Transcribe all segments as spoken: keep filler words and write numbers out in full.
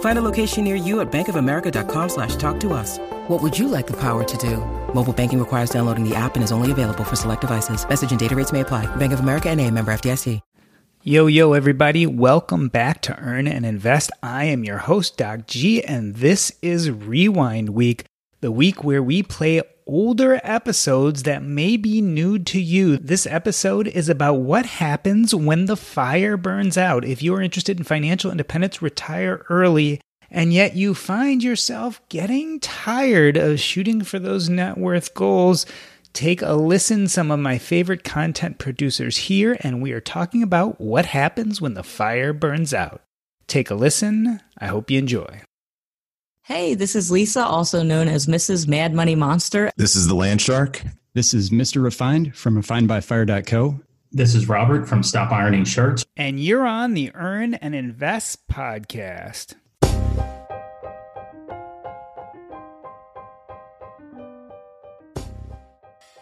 Find a location near you at bankofamerica.com slash talk to us. What would you like the power to do? Mobile banking requires downloading the app and is only available for select devices. Message and data rates may apply. Bank of America N A, member F D I C. Yo, yo, everybody. Welcome back to Earn and Invest. I am your host, Doc G, and this is Rewind Week, the week where we play older episodes that may be new to you. This episode is about what happens when the fire burns out. If you are interested in financial independence, retire early, and yet you find yourself getting tired of shooting for those net worth goals, take a listen. Some of my favorite content producers here, and we are talking about what happens when the fire burns out. Take a listen. I hope you enjoy. Hey, this is Lisa, also known as Missus Mad Money Monster. This is the Landshark. This is Mister Refined from refine by fire dot co. This is Robert from Stop Ironing Shirts. And you're on the Earn and Invest podcast.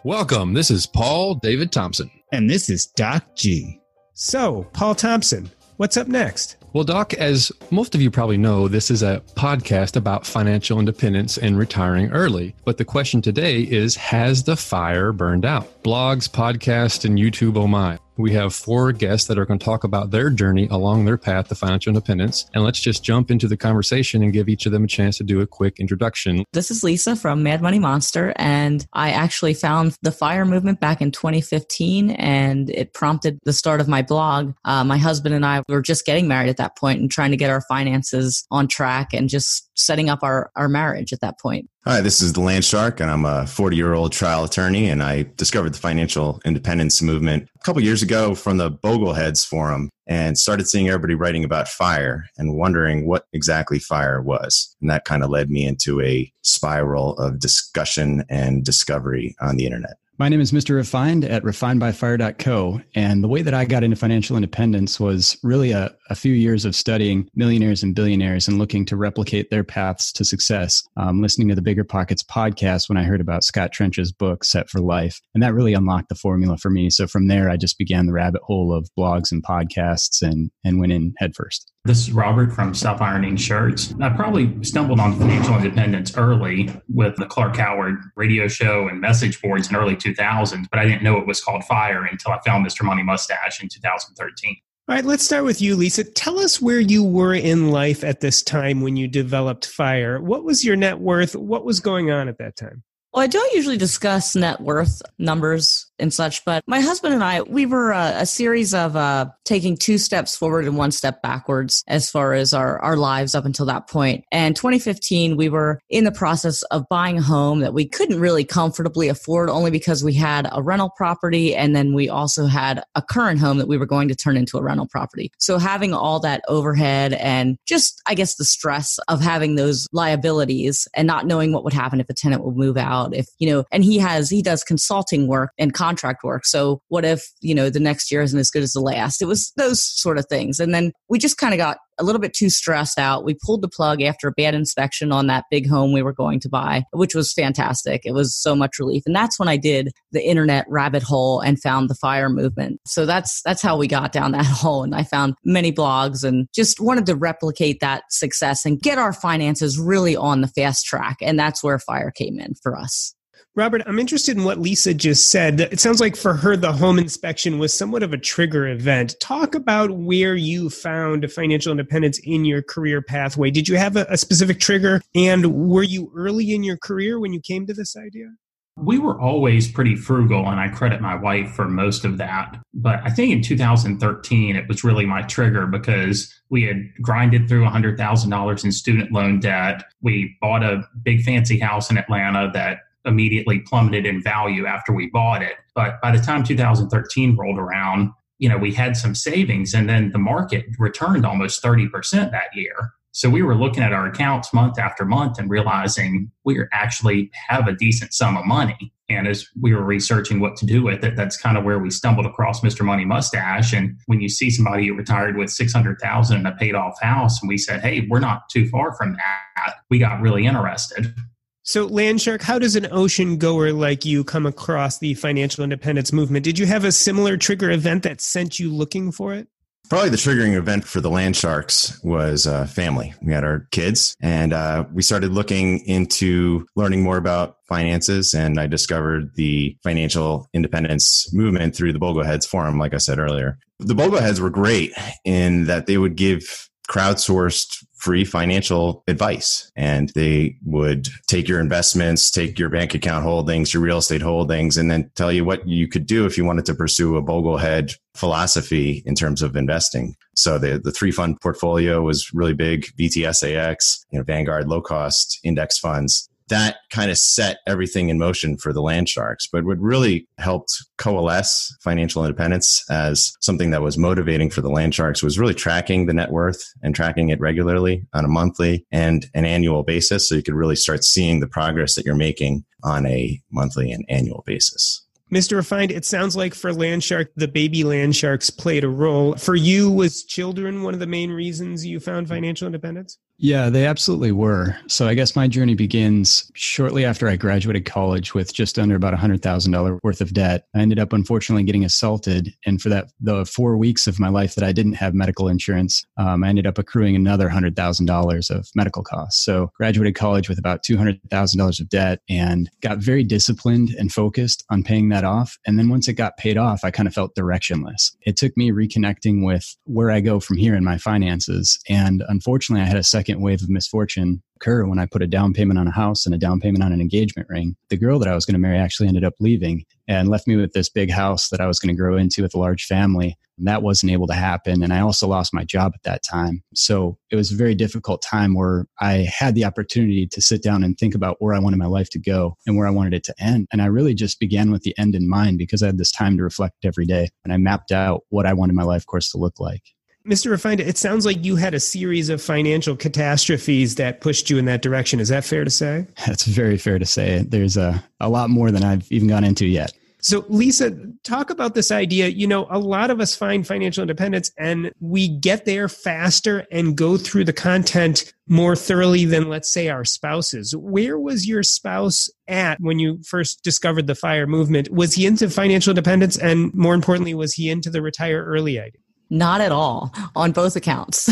Welcome. This is Paul David Thompson. And this is Doc G. So, Paul Thompson, what's up next? Well, Doc, as most of you probably know, this is a podcast about financial independence and retiring early. But the question today is, has the fire burned out? Blogs, podcasts, and YouTube, oh my. We have four guests that are going to talk about their journey along their path to financial independence. And let's just jump into the conversation and give each of them a chance to do a quick introduction. This is Lisa from Mad Money Monster, and I actually found the FIRE movement back in twenty fifteen, and it prompted the start of my blog. Uh, my husband and I were just getting married at that point and trying to get our finances on track and just setting up our, our marriage at that point. Hi, this is the Landshark, and I'm a forty-year-old trial attorney, and I discovered the financial independence movement a couple years ago from the Bogleheads Forum and started seeing everybody writing about FIRE and wondering what exactly FIRE was. And that kind of led me into a spiral of discussion and discovery on the internet. My name is Mister Refined at refine by fire dot co, and the way that I got into financial independence was really a, a few years of studying millionaires and billionaires and looking to replicate their paths to success, um, listening to the Bigger Pockets podcast when I heard about Scott Trench's book, Set for Life, and that really unlocked the formula for me. So from there, I just began the rabbit hole of blogs and podcasts and, and went in headfirst. This is Robert from Stop Ironing Shirts. I probably stumbled on financial independence early with the Clark Howard radio show and message boards in early two thousands, but I didn't know it was called FIRE until I found Mister Money Mustache in two thousand thirteen. All right, let's start with you, Lisa. Tell us where you were in life at this time when you developed FIRE. What was your net worth? What was going on at that time? Well, I don't usually discuss net worth numbers and such, but my husband and I, we were uh, a series of uh, taking two steps forward and one step backwards as far as our, our lives up until that point. And twenty fifteen, we were in the process of buying a home that we couldn't really comfortably afford only because we had a rental property. And then we also had a current home that we were going to turn into a rental property. So having all that overhead and just, I guess, the stress of having those liabilities and not knowing what would happen if a tenant would move out. If, you know, and he has, he does consulting work and contract work. So what if, you know, the next year isn't as good as the last? It was those sort of things. And then we just kind of got a little bit too stressed out. We pulled the plug after a bad inspection on that big home we were going to buy, which was fantastic. It was so much relief. And that's when I did the internet rabbit hole and found the FIRE movement. So that's that's how we got down that hole. And I found many blogs and just wanted to replicate that success and get our finances really on the fast track. And that's where FIRE came in for us. Robert, I'm interested in what Lisa just said. It sounds like for her, the home inspection was somewhat of a trigger event. Talk about where you found financial independence in your career pathway. Did you have a, a specific trigger? And were you early in your career when you came to this idea? We were always pretty frugal, and I credit my wife for most of that. But I think in two thousand thirteen, it was really my trigger because we had grinded through one hundred thousand dollars in student loan debt. We bought a big fancy house in Atlanta that immediately plummeted in value after we bought it. But by the time two thousand thirteen rolled around, you know, we had some savings, and then the market returned almost thirty percent that year. So we were looking at our accounts month after month and realizing we actually have a decent sum of money. And as we were researching what to do with it, that's kind of where we stumbled across Mister Money Mustache. And when you see somebody who retired with six hundred thousand dollars and a paid off house, and we said, hey, we're not too far from that, we got really interested. So Landshark, how does an ocean goer like you come across the financial independence movement? Did you have a similar trigger event that sent you looking for it? Probably the triggering event for the Landsharks was uh, family. We had our kids, and uh, we started looking into learning more about finances, and I discovered the financial independence movement through the Bogleheads Forum, like I said earlier. The Bogleheads were great in that they would give crowdsourced free financial advice. And they would take your investments, take your bank account holdings, your real estate holdings, and then tell you what you could do if you wanted to pursue a Boglehead philosophy in terms of investing. So the, the three fund portfolio was really big, V T S A X, you know, Vanguard, low cost index funds. That kind of set everything in motion for the Landsharks, but what really helped coalesce financial independence as something that was motivating for the Landsharks was really tracking the net worth and tracking it regularly on a monthly and an annual basis. So you could really start seeing the progress that you're making on a monthly and annual basis. Mister Refined, it sounds like for Landshark, the baby Landsharks played a role. For you, was children one of the main reasons you found financial independence? Yeah, they absolutely were. So I guess my journey begins shortly after I graduated college with just under about one hundred thousand dollars worth of debt. I ended up, unfortunately, getting assaulted. And for that, the four weeks of my life that I didn't have medical insurance, um, I ended up accruing another one hundred thousand dollars of medical costs. So graduated college with about two hundred thousand dollars of debt and got very disciplined and focused on paying that off. And then once it got paid off, I kind of felt directionless. It took me reconnecting with where I go from here in my finances. And unfortunately, I had a second Second wave of misfortune occur when I put a down payment on a house and a down payment on an engagement ring. The girl that I was going to marry actually ended up leaving and left me with this big house that I was going to grow into with a large family. And that wasn't able to happen. And I also lost my job at that time. So it was a very difficult time where I had the opportunity to sit down and think about where I wanted my life to go and where I wanted it to end. And I really just began with the end in mind because I had this time to reflect every day. And I mapped out what I wanted my life course to look like. Mister Refined, it sounds like you had a series of financial catastrophes that pushed you in that direction. Is that fair to say? That's very fair to say. There's a, a lot more than I've even gone into yet. So Lisa, talk about this idea. You know, a lot of us find financial independence and we get there faster and go through the content more thoroughly than, let's say, our spouses. Where was your spouse at when you first discovered the FIRE movement? Was he into financial independence? And more importantly, was he into the retire early idea? Not at all, on both accounts.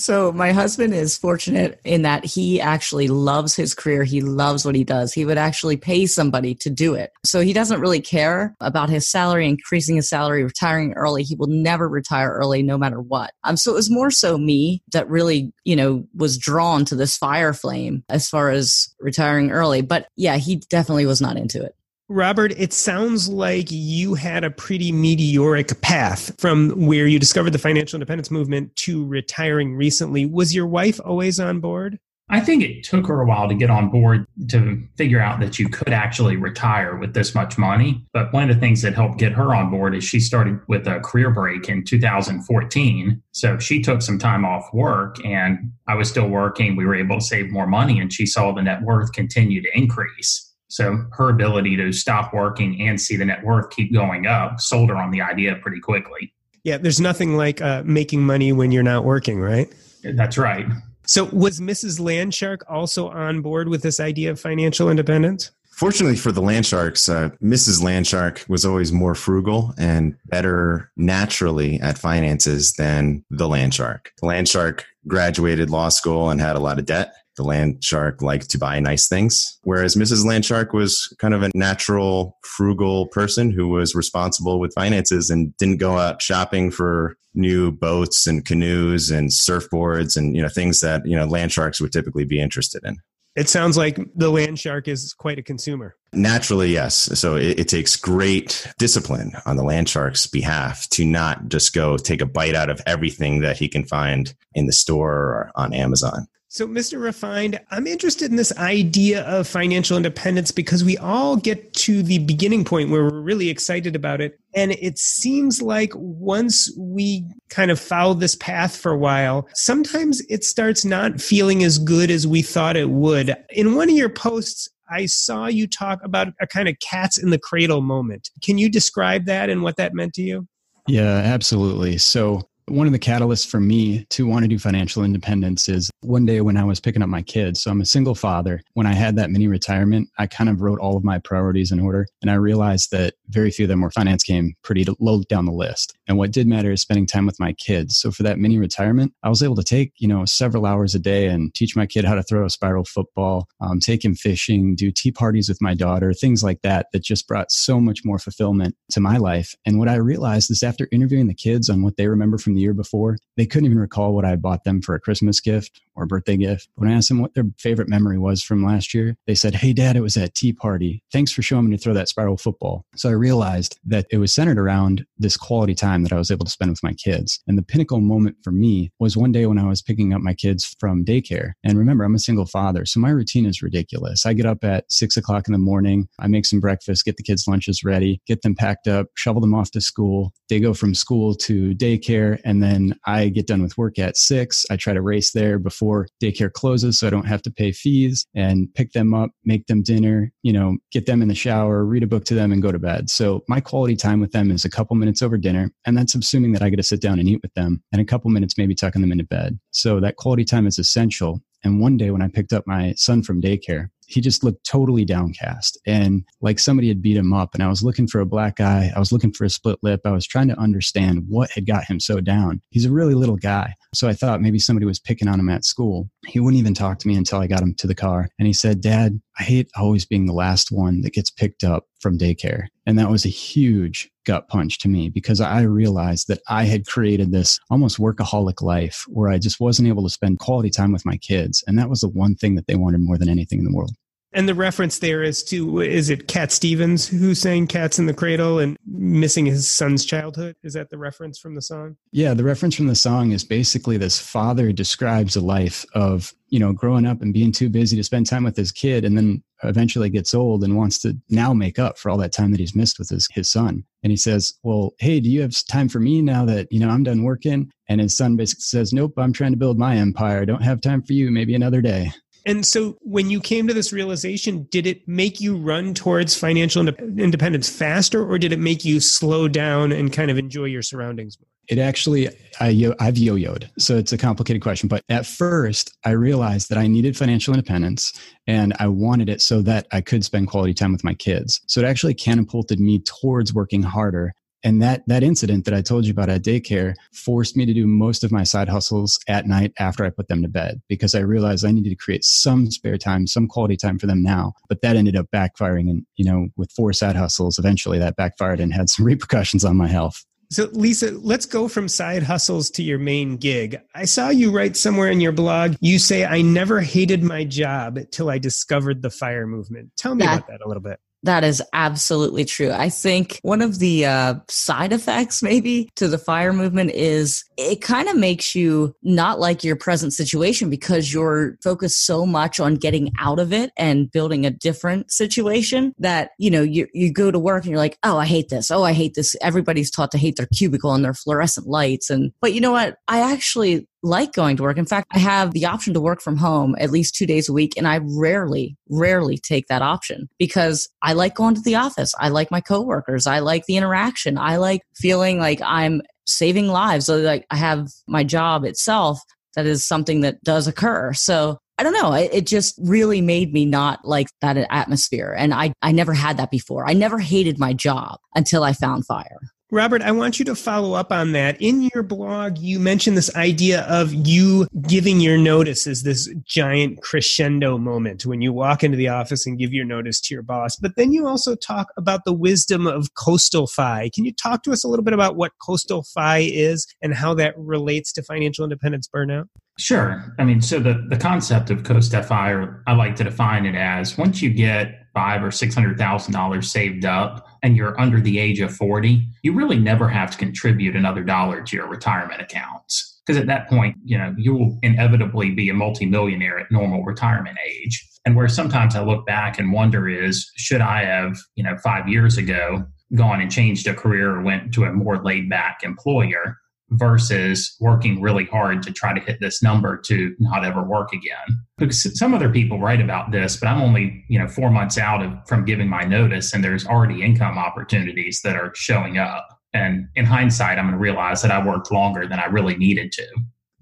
So my husband is fortunate in that he actually loves his career. He loves what he does. He would actually pay somebody to do it. So he doesn't really care about his salary, increasing his salary, retiring early. He will never retire early, no matter what. Um, so it was more so me that really, you know, was drawn to this fire flame as far as retiring early. But yeah, he definitely was not into it. Robert, it sounds like you had a pretty meteoric path from where you discovered the financial independence movement to retiring recently. Was your wife always on board? I think it took her a while to get on board to figure out that you could actually retire with this much money. But one of the things that helped get her on board is she started with a career break in two thousand fourteen. So she took some time off work and I was still working. We were able to save more money and she saw the net worth continue to increase. So her ability to stop working and see the net worth keep going up sold her on the idea pretty quickly. Yeah, there's nothing like uh, making money when you're not working, right? That's right. So was Missus Landshark also on board with this idea of financial independence? Fortunately for the Landsharks, uh, Missus Landshark was always more frugal and better naturally at finances than the Landshark. The Landshark graduated law school and had a lot of debt. The Landshark liked to buy nice things, whereas Missus Landshark was kind of a natural, frugal person who was responsible with finances and didn't go out shopping for new boats and canoes and surfboards and, you know, things that, you know, Landsharks would typically be interested in. It sounds like the Landshark is quite a consumer. Naturally, yes. So it, it takes great discipline on the Landshark's behalf to not just go take a bite out of everything that he can find in the store or on Amazon. So, Mister Refined, I'm interested in this idea of financial independence because we all get to the beginning point where we're really excited about it. And it seems like once we kind of follow this path for a while, sometimes it starts not feeling as good as we thought it would. In one of your posts, I saw you talk about a kind of cats in the cradle moment. Can you describe that and what that meant to you? Yeah, absolutely. So, one of the catalysts for me to want to do financial independence is one day when I was picking up my kids. So I'm a single father. When I had that mini retirement, I kind of wrote all of my priorities in order. And I realized that very few of them were finance came pretty low down the list. And what did matter is spending time with my kids. So for that mini retirement, I was able to take, you know, several hours a day and teach my kid how to throw a spiral football, um, take him fishing, do tea parties with my daughter, things like that, that just brought so much more fulfillment to my life. And what I realized is after interviewing the kids on what they remember from the year before, they couldn't even recall what I bought them for a Christmas gift or birthday gift. When I asked them what their favorite memory was from last year, they said, "Hey, Dad, it was that tea party. Thanks for showing me to throw that spiral football." So I realized that it was centered around this quality time that I was able to spend with my kids. And the pinnacle moment for me was one day when I was picking up my kids from daycare. And remember, I'm a single father, so my routine is ridiculous. I get up at six o'clock in the morning. I make some breakfast, get the kids' lunches ready, get them packed up, shovel them off to school. They go from school to daycare. And then I get done with work at six. I try to race there before daycare closes so I don't have to pay fees, and pick them up, make them dinner, you know, get them in the shower, read a book to them, and go to bed. So my quality time with them is a couple minutes over dinner. And that's assuming that I get to sit down and eat with them, and a couple minutes maybe tucking them into bed. So that quality time is essential. And one day when I picked up my son from daycare, he just looked totally downcast and like somebody had beat him up. And I was looking for a black eye. I was looking for a split lip. I was trying to understand what had got him so down. He's a really little guy. So I thought maybe somebody was picking on him at school. He wouldn't even talk to me until I got him to the car. And he said, "Dad, I hate always being the last one that gets picked up from daycare." And that was a huge gut punch to me because I realized that I had created this almost workaholic life where I just wasn't able to spend quality time with my kids. And that was the one thing that they wanted more than anything in the world. And the reference there is to, is it Cat Stevens who sang Cats in the Cradle and missing his son's childhood? Is that the reference from the song? Yeah, the reference from the song is basically this father describes a life of, you know, growing up and being too busy to spend time with his kid, and then eventually gets old and wants to now make up for all that time that he's missed with his, his son. And he says, "Well, hey, do you have time for me now that, you know, I'm done working?" And his son basically says, "Nope, I'm trying to build my empire. I don't have time for you. Maybe another day." And so when you came to this realization, did it make you run towards financial independence faster, or did it make you slow down and kind of enjoy your surroundings more? It actually, I, I've yo-yoed. So it's a complicated question. But at first, I realized that I needed financial independence and I wanted it so that I could spend quality time with my kids. So it actually catapulted me towards working harder. And that that incident that I told you about at daycare forced me to do most of my side hustles at night after I put them to bed, because I realized I needed to create some spare time, some quality time for them now. But that ended up backfiring. And, you know, with four side hustles, eventually that backfired and had some repercussions on my health. So Lisa, let's go from side hustles to your main gig. I saw you write somewhere in your blog, you say, "I never hated my job till I discovered the FIRE movement." Tell me that- about that a little bit. That is absolutely true. I think one of the uh, side effects maybe to the FIRE movement is it kind of makes you not like your present situation because you're focused so much on getting out of it and building a different situation that, you know, you, you go to work and you're like, "Oh, I hate this. Oh, I hate this." Everybody's taught to hate their cubicle and their fluorescent lights. And but you know what? I actually like going to work. In fact, I have the option to work from home at least two days a week. And I rarely, rarely take that option because I like going to the office. I like my coworkers. I like the interaction. I like feeling like I'm saving lives. So like I have my job itself. That is something that does occur. So I don't know. It just really made me not like that atmosphere. And I, I never had that before. I never hated my job until I found FIRE. Robert, I want you to follow up on that. In your blog, you mentioned this idea of you giving your notice as this giant crescendo moment when you walk into the office and give your notice to your boss. But then you also talk about the wisdom of Coastal F I. Can you talk to us a little bit about what Coastal F I is and how that relates to financial independence burnout? Sure. I mean, so the, the concept of Coastal F I, or I like to define it as, once you get five or six hundred thousand dollars saved up and you're under the age of forty, you really never have to contribute another dollar to your retirement accounts. Because at that point, you know, you will inevitably be a multimillionaire at normal retirement age. And where sometimes I look back and wonder is, should I have, you know, five years ago gone and changed a career or went to a more laid back employer versus working really hard to try to hit this number to not ever work again? Because some other people write about this, but I'm only, you know, four months out of, from giving my notice, and there's already income opportunities that are showing up. And in hindsight, I'm going to realize that I worked longer than I really needed to.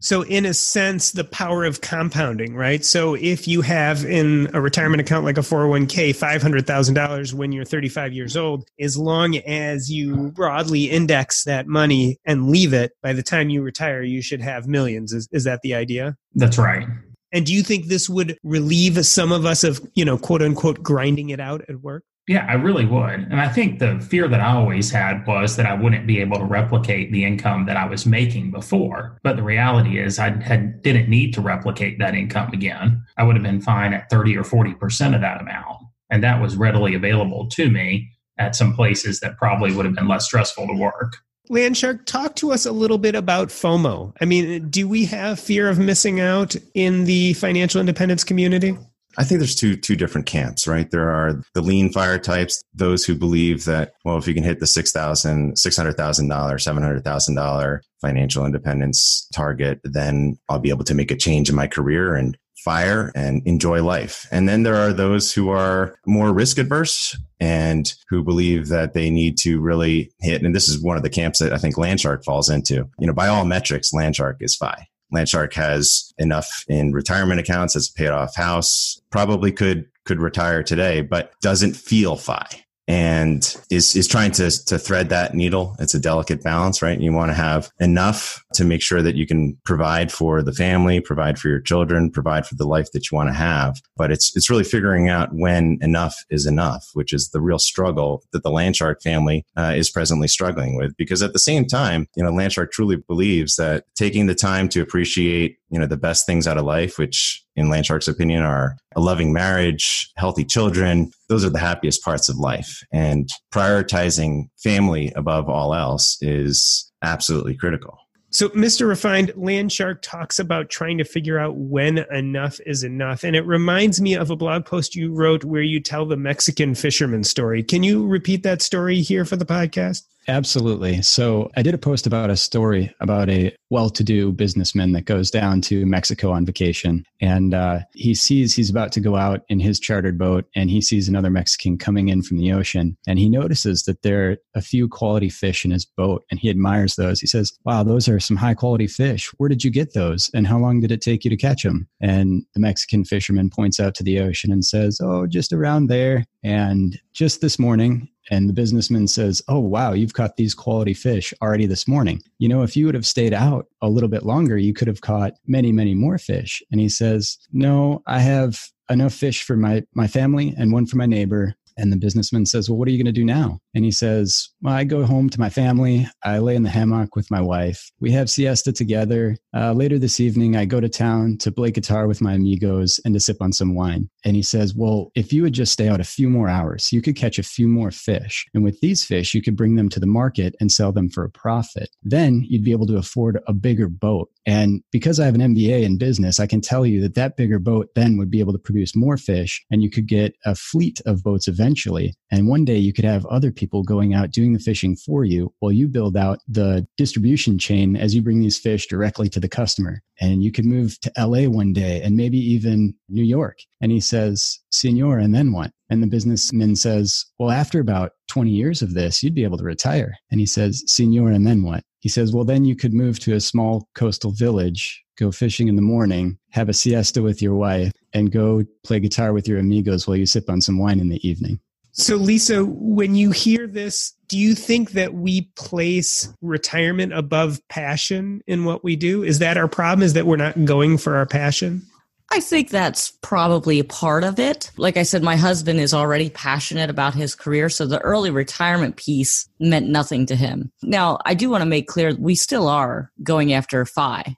So in a sense, the power of compounding, right? So if you have in a retirement account like a four oh one k, five hundred thousand dollars when you're thirty-five years old, as long as you broadly index that money and leave it, by the time you retire, you should have millions. Is, is that the idea? That's right. And do you think this would relieve some of us of, you know, quote unquote, grinding it out at work? Yeah, I really would. And I think the fear that I always had was that I wouldn't be able to replicate the income that I was making before. But the reality is I had, didn't need to replicate that income again. I would have been fine at thirty or forty percent of that amount. And that was readily available to me at some places that probably would have been less stressful to work. Landshark, talk to us a little bit about FOMO. I mean, do we have fear of missing out in the financial independence community? I think there's two two different camps, right? There are the lean FIRE types, those who believe that, well, if you can hit the six thousand dollars, six hundred thousand dollars, seven hundred thousand dollars financial independence target, then I'll be able to make a change in my career and FIRE and enjoy life. And then there are those who are more risk adverse and who believe that they need to really hit. And this is one of the camps that I think Landshark falls into. You know, by all metrics, Landshark is F I. Landshark has enough in retirement accounts as a paid off house, probably could could retire today, but doesn't feel F I, and is is trying to to thread that needle. It's a delicate balance, right? You want to have enough to make sure that you can provide for the family, provide for your children, provide for the life that you want to have. But it's it's really figuring out when enough is enough, which is the real struggle that the Landshark family uh, is presently struggling with. Because at the same time, you know, Landshark truly believes that taking the time to appreciate, you know, the best things out of life, which in Landshark's opinion are a loving marriage, healthy children, those are the happiest parts of life. And prioritizing family above all else is absolutely critical. So, Mister Refined, Landshark talks about trying to figure out when enough is enough. And it reminds me of a blog post you wrote where you tell the Mexican fisherman story. Can you repeat that story here for the podcast? Absolutely. So I did a post about a story about a well-to-do businessman that goes down to Mexico on vacation. And uh, he sees he's about to go out in his chartered boat, and he sees another Mexican coming in from the ocean. And he notices that there are a few quality fish in his boat, and he admires those. He says, wow, those are some high-quality fish. Where did you get those? And how long did it take you to catch them? And the Mexican fisherman points out to the ocean and says, oh, just around there. And just this morning. And the businessman says, oh, wow, you've caught these quality fish already this morning. You know, if you would have stayed out a little bit longer, you could have caught many, many more fish. And he says, no, I have enough fish for my, my family and one for my neighbor. And the businessman says, well, what are you going to do now? And he says, well, I go home to my family. I lay in the hammock with my wife. We have siesta together. Uh, later this evening, I go to town to play guitar with my amigos and to sip on some wine. And he says, well, if you would just stay out a few more hours, you could catch a few more fish. And with these fish, you could bring them to the market and sell them for a profit. Then you'd be able to afford a bigger boat. And because I have an M B A in business, I can tell you that that bigger boat then would be able to produce more fish, and you could get a fleet of boats eventually. And one day you could have other people going out doing the fishing for you while you build out the distribution chain as you bring these fish directly to the customer. And you could move to L A one day and maybe even New York. And he says, Senor, and then what? And the businessman says, well, after about twenty years of this, you'd be able to retire. And he says, Senor, and then what? He says, well, then you could move to a small coastal village, go fishing in the morning, have a siesta with your wife, and go play guitar with your amigos while you sip on some wine in the evening. So, Lisa, when you hear this, do you think that we place retirement above passion in what we do? Is that our problem? Is that we're not going for our passion? I think that's probably a part of it. Like I said, my husband is already passionate about his career, so the early retirement piece meant nothing to him. Now, I do want to make clear we still are going after F I.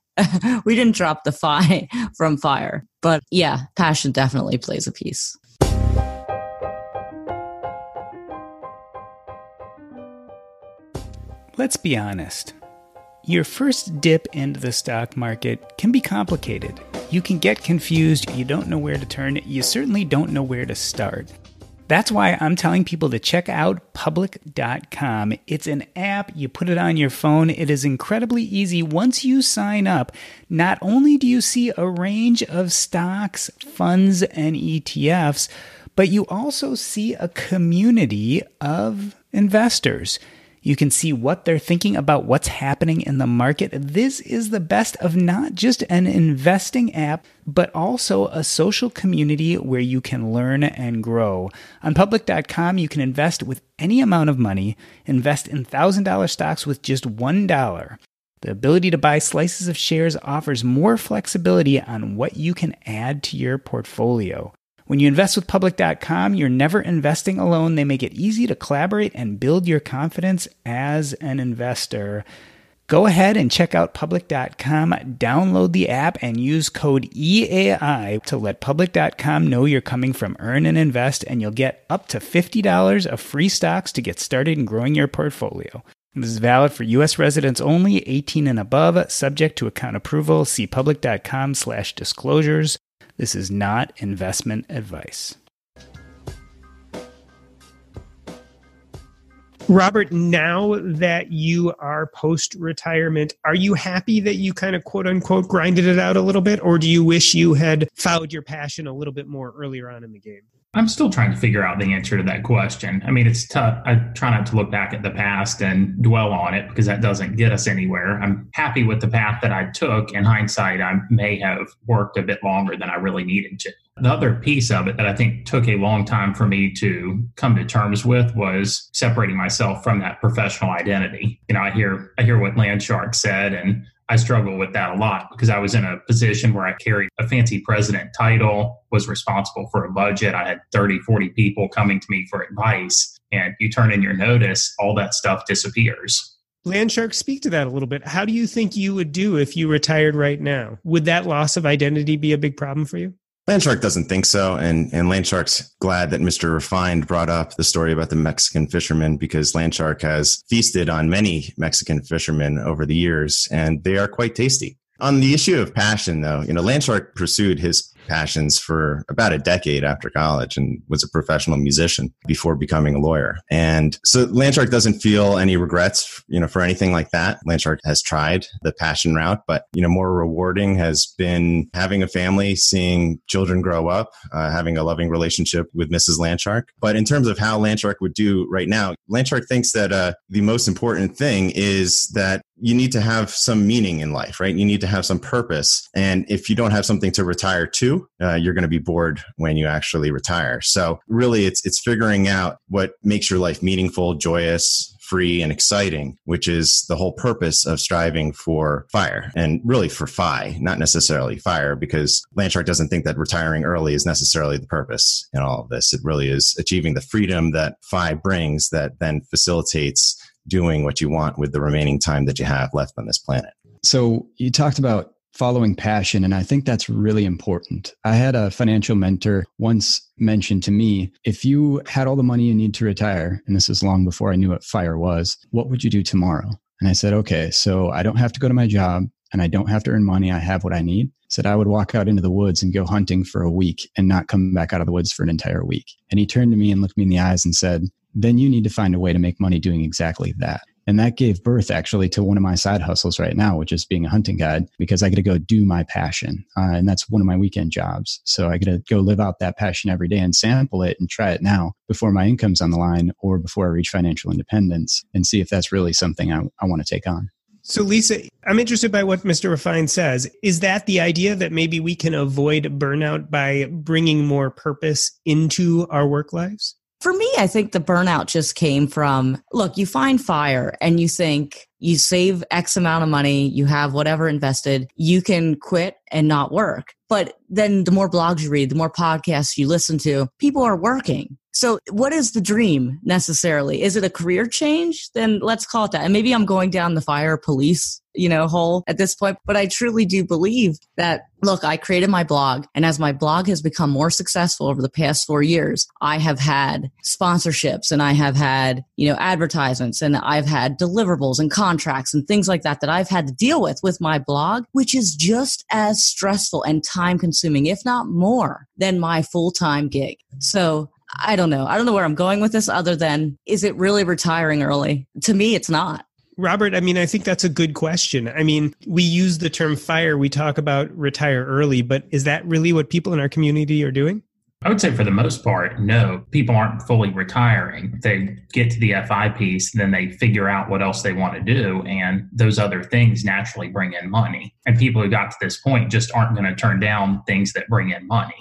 We didn't drop the F I from FIRE, but yeah, passion definitely plays a piece. Let's be honest. Your first dip into the stock market can be complicated. You can get confused, you don't know where to turn, you certainly don't know where to start. That's why I'm telling people to check out public dot com. It's an app, you put it on your phone, it is incredibly easy. Once you sign up, not only do you see a range of stocks, funds, and E T Fs, but you also see a community of investors. You can see what they're thinking about what's happening in the market. This is the best of not just an investing app, but also a social community where you can learn and grow. On public dot com, you can invest with any amount of money, invest in one thousand dollars stocks with just one dollar. The ability to buy slices of shares offers more flexibility on what you can add to your portfolio. When you invest with public dot com, you're never investing alone. They make it easy to collaborate and build your confidence as an investor. Go ahead and check out public dot com, download the app, and use code E A I to let public dot com know you're coming from Earn and Invest, and you'll get up to fifty dollars of free stocks to get started in growing your portfolio. This is valid for U S residents only, eighteen and above, subject to account approval. See public dot com slash disclosures. This is not investment advice. Robert, now that you are post-retirement, are you happy that you kind of quote-unquote grinded it out a little bit, or do you wish you had followed your passion a little bit more earlier on in the game? I'm still trying to figure out the answer to that question. I mean, it's tough. I try not to look back at the past and dwell on it because that doesn't get us anywhere. I'm happy with the path that I took. In hindsight, I may have worked a bit longer than I really needed to. The other piece of it that I think took a long time for me to come to terms with was separating myself from that professional identity. You know, I hear I hear what Landshark said, and I struggle with that a lot because I was in a position where I carried a fancy president title, was responsible for a budget. I had thirty, forty people coming to me for advice. And you turn in your notice, all that stuff disappears. Landshark, speak to that a little bit. How do you think you would do if you retired right now? Would that loss of identity be a big problem for you? Landshark doesn't think so. And, and Landshark's glad that Mister Refined brought up the story about the Mexican fishermen, because Landshark has feasted on many Mexican fishermen over the years, and they are quite tasty. On the issue of passion, though, you know, Landshark pursued his passions for about a decade after college and was a professional musician before becoming a lawyer. And so Landshark doesn't feel any regrets, you know, for anything like that. Landshark has tried the passion route, but, you know, more rewarding has been having a family, seeing children grow up, uh, having a loving relationship with Missus Landshark. But in terms of how Landshark would do right now, Landshark thinks that uh, the most important thing is that you need to have some meaning in life, right? You need to have some purpose. And if you don't have something to retire to, uh, you're going to be bored when you actually retire. So really, it's it's figuring out what makes your life meaningful, joyous, free, and exciting, which is the whole purpose of striving for FIRE, and really for F I, not necessarily FIRE, because Landshark doesn't think that retiring early is necessarily the purpose in all of this. It really is achieving the freedom that F I brings that then facilitates doing what you want with the remaining time that you have left on this planet. So you talked about following passion, and I think that's really important. I had a financial mentor once mentioned to me, if you had all the money you need to retire, and this is long before I knew what FIRE was, what would you do tomorrow? And I said, okay, so I don't have to go to my job and I don't have to earn money. I have what I need. I said, I would walk out into the woods and go hunting for a week and not come back out of the woods for an entire week. And he turned to me and looked me in the eyes and said, then you need to find a way to make money doing exactly that. And that gave birth actually to one of my side hustles right now, which is being a hunting guide, because I get to go do my passion. Uh, and that's one of my weekend jobs. So I get to go live out that passion every day and sample it and try it now before my income's on the line or before I reach financial independence and see if that's really something I, I want to take on. So Lisa, I'm interested by what Mister Refine says. Is that the idea that maybe we can avoid burnout by bringing more purpose into our work lives? For me, I think the burnout just came from, look, you find FIRE and you think you save X amount of money, you have whatever invested, you can quit and not work. But then the more blogs you read, the more podcasts you listen to, people are working. So what is the dream necessarily? Is it a career change? Then let's call it that. And maybe I'm going down the FIRE police, you know, hole at this point, but I truly do believe that, look, I created my blog, and as my blog has become more successful over the past four years, I have had sponsorships and I have had, you know, advertisements and I've had deliverables and contracts and things like that that I've had to deal with with my blog, which is just as stressful and time consuming, if not more, than my full-time gig. So I don't know. I don't know where I'm going with this other than, is it really retiring early? To me, it's not. Robert, I mean, I think that's a good question. I mean, we use the term FIRE. We talk about retire early, but is that really what people in our community are doing? I would say for the most part, no. People aren't fully retiring. They get to the F I piece, then they figure out what else they want to do. And those other things naturally bring in money. And people who got to this point just aren't going to turn down things that bring in money.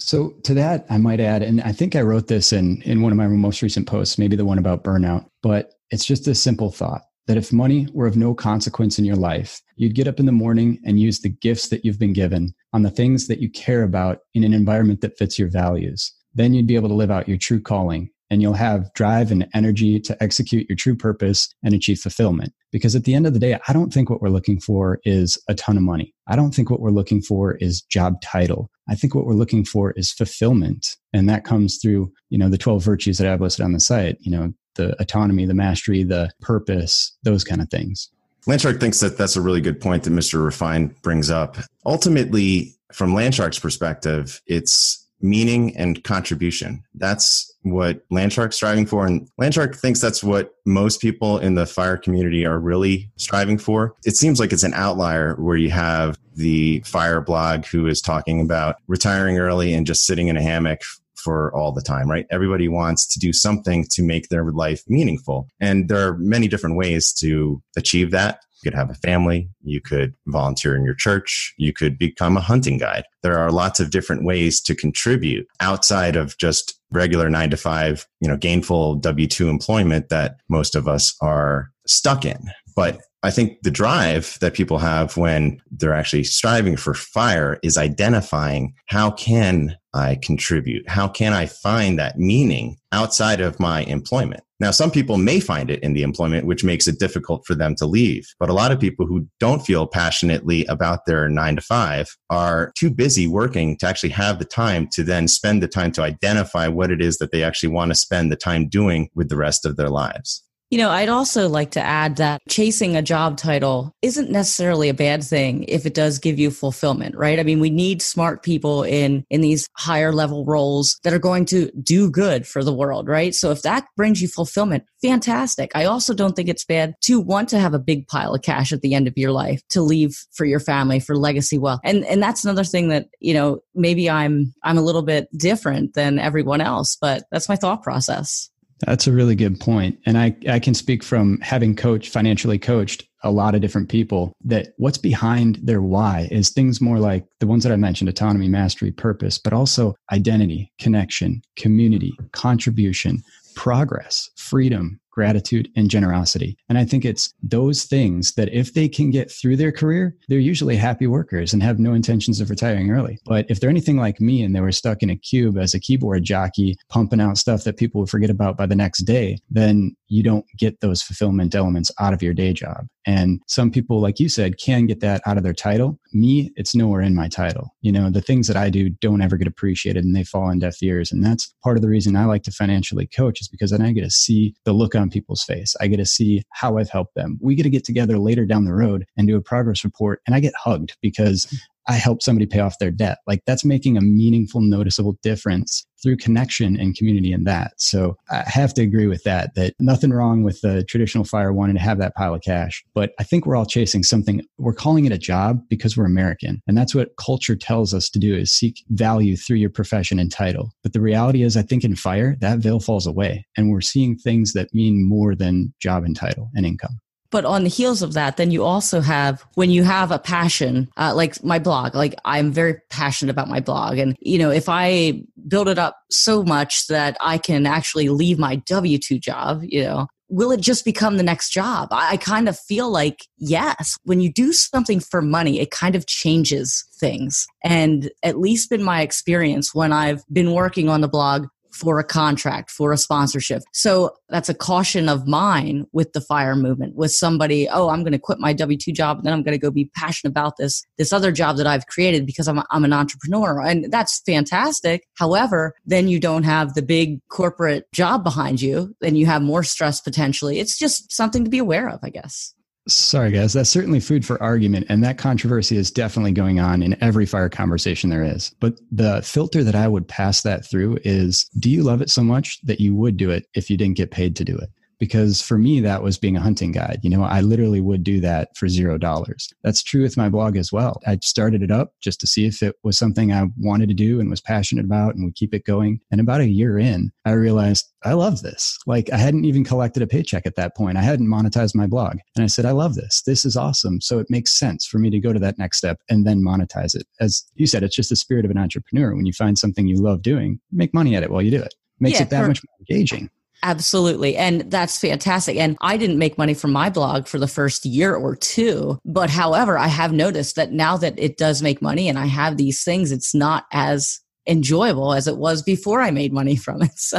So to that, I might add, and I think I wrote this in, in one of my most recent posts, maybe the one about burnout, but it's just a simple thought that if money were of no consequence in your life, you'd get up in the morning and use the gifts that you've been given on the things that you care about in an environment that fits your values. Then you'd be able to live out your true calling, and you'll have drive and energy to execute your true purpose and achieve fulfillment. Because at the end of the day, I don't think what we're looking for is a ton of money. I don't think what we're looking for is job title. I think what we're looking for is fulfillment. And that comes through, you know, the twelve virtues that I've listed on the site, you know, the autonomy, the mastery, the purpose, those kind of things. Landshark thinks that that's a really good point that Mister Refined brings up. Ultimately, from Landshark's perspective, it's meaning and contribution. That's what Landshark's striving for. And Landshark thinks that's what most people in the FIRE community are really striving for. It seems like it's an outlier where you have the FIRE blog who is talking about retiring early and just sitting in a hammock for all the time, right? Everybody wants to do something to make their life meaningful. And there are many different ways to achieve that. You could have a family, you could volunteer in your church, you could become a hunting guide. There are lots of different ways to contribute outside of just regular nine to five, you know, gainful W two employment that most of us are stuck in. But I think the drive that people have when they're actually striving for FIRE is identifying, how can I contribute? How can I find that meaning outside of my employment? Now, some people may find it in the employment, which makes it difficult for them to leave. But a lot of people who don't feel passionately about their nine to five are too busy working to actually have the time to then spend the time to identify what it is that they actually want to spend the time doing with the rest of their lives. You know, I'd also like to add that chasing a job title isn't necessarily a bad thing if it does give you fulfillment, right? I mean, we need smart people in, in these higher level roles that are going to do good for the world, right? So if that brings you fulfillment, fantastic. I also don't think it's bad to want to have a big pile of cash at the end of your life to leave for your family, for legacy wealth. And and that's another thing that, you know, maybe I'm I'm a little bit different than everyone else, but that's my thought process. That's a really good point. And I, I can speak from having coached, financially coached a lot of different people, that what's behind their why is things more like the ones that I mentioned: autonomy, mastery, purpose, but also identity, connection, community, contribution, progress, freedom, gratitude, and generosity. And I think it's those things that if they can get through their career, they're usually happy workers and have no intentions of retiring early. But if they're anything like me and they were stuck in a cube as a keyboard jockey, pumping out stuff that people would forget about by the next day, then you don't get those fulfillment elements out of your day job. And some people, like you said, can get that out of their title. Me, it's nowhere in my title. You know, the things that I do don't ever get appreciated and they fall on deaf ears. And that's part of the reason I like to financially coach, is because then I get to see the look on people's face. I get to see how I've helped them. We get to get together later down the road and do a progress report, and I get hugged because I helped somebody pay off their debt. Like, that's making a meaningful, noticeable difference through connection and community in that. So I have to agree with that, that nothing wrong with the traditional FIRE wanting to have that pile of cash. But I think we're all chasing something. We're calling it a job because we're American. And that's what culture tells us to do, is seek value through your profession and title. But the reality is, I think in FIRE, that veil falls away and we're seeing things that mean more than job and title and income. But on the heels of that, then you also have, when you have a passion, uh, like my blog, like I'm very passionate about my blog. And, you know, if I build it up so much that I can actually leave my W two job, you know, will it just become the next job? I, I kind of feel like, yes, when you do something for money, it kind of changes things. And at least in my experience, when I've been working on the blog for a contract, for a sponsorship. So that's a caution of mine with the FIRE movement, with somebody, oh, I'm going to quit my W two job, and then I'm going to go be passionate about this, this other job that I've created because I'm, a, I'm an entrepreneur. And that's fantastic. However, then you don't have the big corporate job behind you. Then you have more stress potentially. It's just something to be aware of, I guess. Sorry, guys. That's certainly food for argument. And that controversy is definitely going on in every FIRE conversation there is. But the filter that I would pass that through is, do you love it so much that you would do it if you didn't get paid to do it? Because for me, that was being a hunting guide. You know, I literally would do that for zero dollars. That's true with my blog as well. I started it up just to see if it was something I wanted to do and was passionate about and would keep it going. And about a year in, I realized I love this. Like, I hadn't even collected a paycheck at that point. I hadn't monetized my blog. And I said, I love this. This is awesome. So it makes sense for me to go to that next step and then monetize it. As you said, it's just the spirit of an entrepreneur. When you find something you love doing, make money at it while you do it. Makes yeah, it that for- much more engaging. Absolutely. And that's fantastic. And I didn't make money from my blog for the first year or two. But however, I have noticed that now that it does make money and I have these things, it's not as enjoyable as it was before I made money from it. So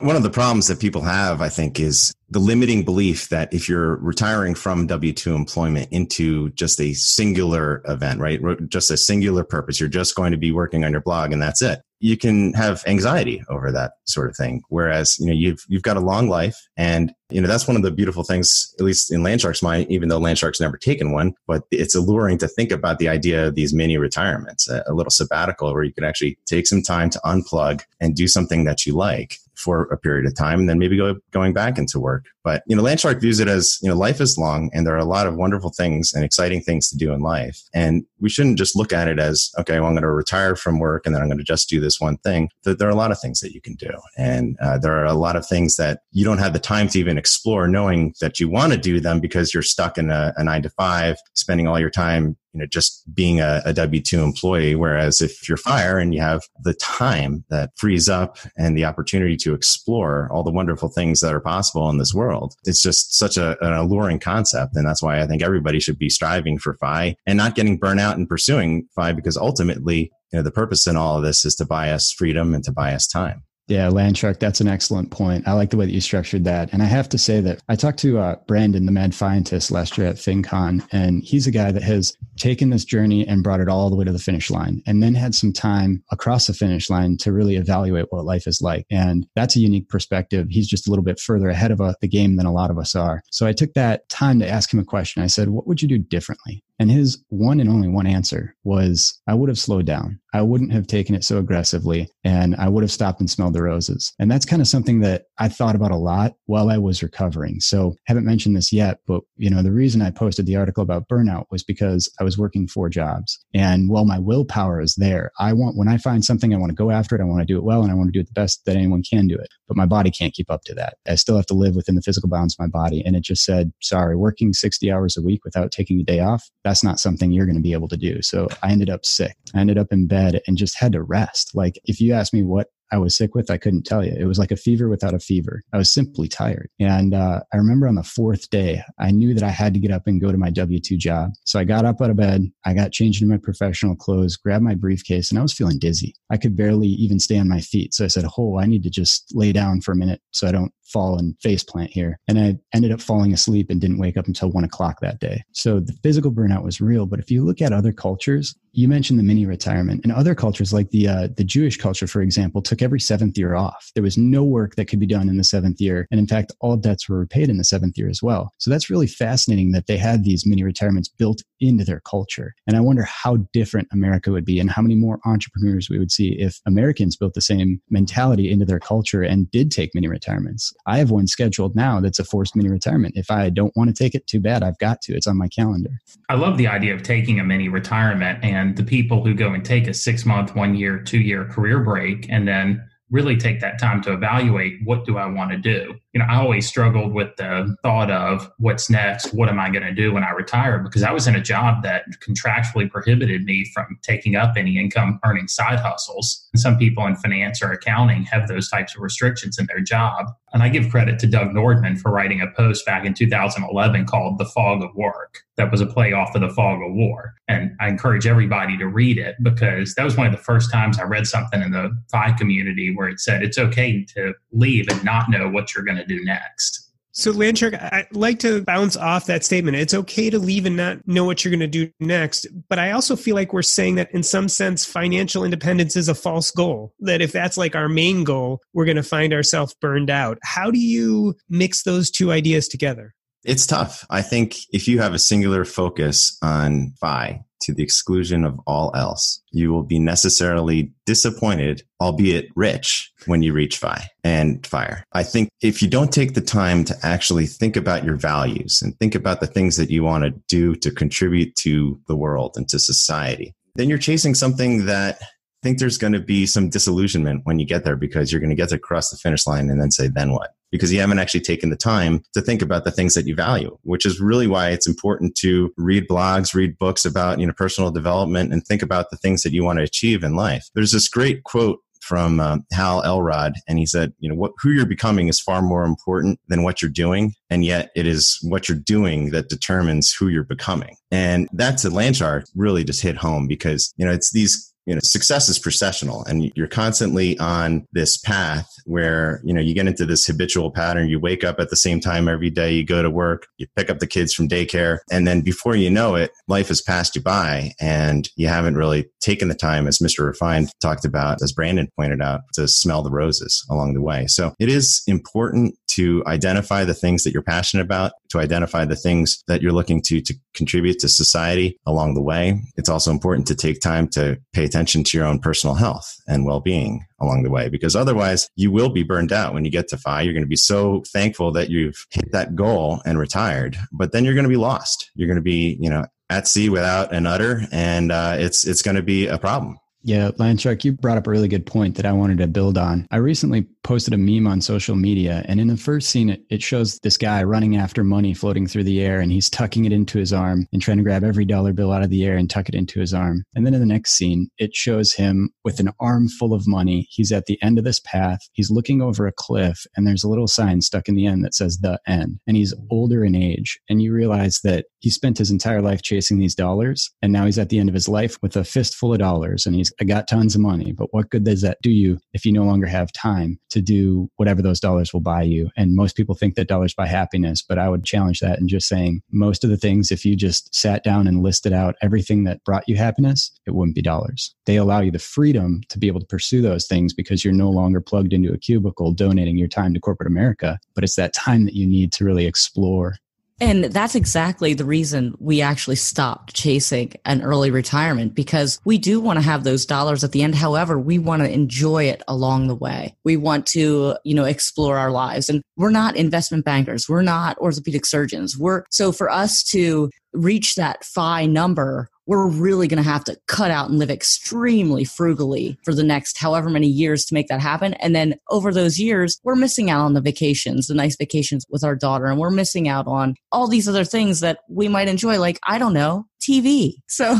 one of the problems that people have, I think, is the limiting belief that if you're retiring from W two employment into just a singular event, right? Just a singular purpose, you're just going to be working on your blog and that's it. You can have anxiety over that sort of thing. Whereas, you know, you've, you've got a long life, and, you know, that's one of the beautiful things, at least in Landshark's mind, even though Landshark's never taken one, but it's alluring to think about the idea of these mini retirements, a, a little sabbatical where you can actually take some time to unplug and do something that you like for a period of time, and then maybe go going back into work. But, you know, Landshark views it as, you know, life is long and there are a lot of wonderful things and exciting things to do in life. And we shouldn't just look at it as, okay, well, I'm going to retire from work and then I'm going to just do this one thing. There are a lot of things that you can do. And uh, there are a lot of things that you don't have the time to even explore, knowing that you want to do them because you're stuck in a, a nine to five, spending all your time, you know, just being a, a W two employee. Whereas if you're FIRE and you have the time that frees up and the opportunity to explore all the wonderful things that are possible in this world, it's just such a, an alluring concept. And that's why I think everybody should be striving for F I and not getting burnt out and pursuing F I, because ultimately, you know, the purpose in all of this is to buy us freedom and to buy us time. Yeah, Landshark, that's an excellent point. I like the way that you structured that. And I have to say that I talked to uh, Brandon, the Mad Fientist, last year at FinCon, and he's a guy that has taken this journey and brought it all the way to the finish line, and then had some time across the finish line to really evaluate what life is like. And that's a unique perspective. He's just a little bit further ahead of a, the game than a lot of us are. So I took that time to ask him a question. I said, what would you do differently? And his one and only one answer was, I would have slowed down. I wouldn't have taken it so aggressively, and I would have stopped and smelled the roses. And that's kind of something that I thought about a lot while I was recovering. So I haven't mentioned this yet, but, you know, the reason I posted the article about burnout was because I was working four jobs. And while my willpower is there, I want, when I find something, I want to go after it. I want to do it well, and I want to do it the best that anyone can do it. But my body can't keep up to that. I still have to live within the physical bounds of my body. And it just said, sorry, working sixty hours a week without taking a day off, that's not something you're going to be able to do. So I ended up sick. I ended up in bed and just had to rest. Like, if you ask me what I was sick with, I couldn't tell you. It was like a fever without a fever. I was simply tired. And uh, I remember on the fourth day, I knew that I had to get up and go to my W two job. So I got up out of bed. I got changed into my professional clothes, grabbed my briefcase, and I was feeling dizzy. I could barely even stay on my feet. So I said, oh, I need to just lay down for a minute so I don't fall and face plant here. And I ended up falling asleep and didn't wake up until one o'clock that day. So the physical burnout was real. But if you look at other cultures, you mentioned the mini retirement, and other cultures like the uh, the Jewish culture, for example, took every seventh year off. There was no work that could be done in the seventh year. And in fact, all debts were repaid in the seventh year as well. So that's really fascinating that they had these mini retirements built into their culture. And I wonder how different America would be and how many more entrepreneurs we would see if Americans built the same mentality into their culture and did take mini retirements. I have one scheduled now that's a forced mini retirement. If I don't want to take it, too bad, I've got to. It's on my calendar. I love the idea of taking a mini retirement, and the people who go and take a six-month, one-year, two-year career break and then really take that time to evaluate, what do I want to do? you know, I always struggled with the thought of what's next, what am I going to do when I retire? Because I was in a job that contractually prohibited me from taking up any income earning side hustles. And some people in finance or accounting have those types of restrictions in their job. And I give credit to Doug Nordman for writing a post back in two thousand eleven called The Fog of Work. That was a play off of The Fog of War. And I encourage everybody to read it because that was one of the first times I read something in the F I community where it said it's okay to leave and not know what you're going to do next. So Landshark, I'd like to bounce off that statement. It's okay to leave and not know what you're going to do next. But I also feel like we're saying that in some sense, financial independence is a false goal. That if that's like our main goal, we're going to find ourselves burned out. How do you mix those two ideas together? It's tough. I think if you have a singular focus on F I to the exclusion of all else, you will be necessarily disappointed, albeit rich, when you reach F I and FIRE. I think if you don't take the time to actually think about your values and think about the things that you want to do to contribute to the world and to society, then you're chasing something that I think there's going to be some disillusionment when you get there because you're going to get to cross the finish line and then say, then what? Because you haven't actually taken the time to think about the things that you value, which is really why it's important to read blogs, read books about, you know, personal development and think about the things that you want to achieve in life. There's this great quote from um, Hal Elrod, and he said, you know, what, who you're becoming is far more important than what you're doing. And yet it is what you're doing that determines who you're becoming. And that to Landshark really just hit home because, you know, it's these You know, success is processional and you're constantly on this path where, you know, you get into this habitual pattern. You wake up at the same time every day, you go to work, you pick up the kids from daycare. And then before you know it, life has passed you by and you haven't really taken the time, as Mister Refined talked about, as Brandon pointed out, to smell the roses along the way. So it is important to identify the things that you're passionate about, to identify the things that you're looking to, to contribute to society along the way. It's also important to take time to pay attention to your own personal health and well-being along the way, because otherwise you will be burned out when you get to F I. You're going to be so thankful that you've hit that goal and retired, but then you're going to be lost. You're going to be, you know, at sea without an udder, and uh, it's it's going to be a problem. Yeah, Landshark, you brought up a really good point that I wanted to build on. I recently posted a meme on social media, and in the first scene, it, it shows this guy running after money floating through the air, and he's tucking it into his arm and trying to grab every dollar bill out of the air and tuck it into his arm. And then in the next scene, it shows him with an arm full of money. He's at the end of this path. He's looking over a cliff, and there's a little sign stuck in the end that says the end. And he's older in age, and you realize that he spent his entire life chasing these dollars, and now he's at the end of his life with a fistful of dollars, and he's I got tons of money, but what good does that do you if you no longer have time to do whatever those dollars will buy you? And most people think that dollars buy happiness, but I would challenge that in just saying most of the things, if you just sat down and listed out everything that brought you happiness, it wouldn't be dollars. They allow you the freedom to be able to pursue those things because you're no longer plugged into a cubicle donating your time to corporate America, but it's that time that you need to really explore. And that's exactly the reason we actually stopped chasing an early retirement, because we do want to have those dollars at the end. However, we want to enjoy it along the way. We want to, you know, explore our lives. And we're not investment bankers. We're not orthopedic surgeons. We're so for us to reach that F I number, we're really going to have to cut out and live extremely frugally for the next however many years to make that happen. And then over those years, we're missing out on the vacations, the nice vacations with our daughter. And we're missing out on all these other things that we might enjoy, like, I don't know, T V. So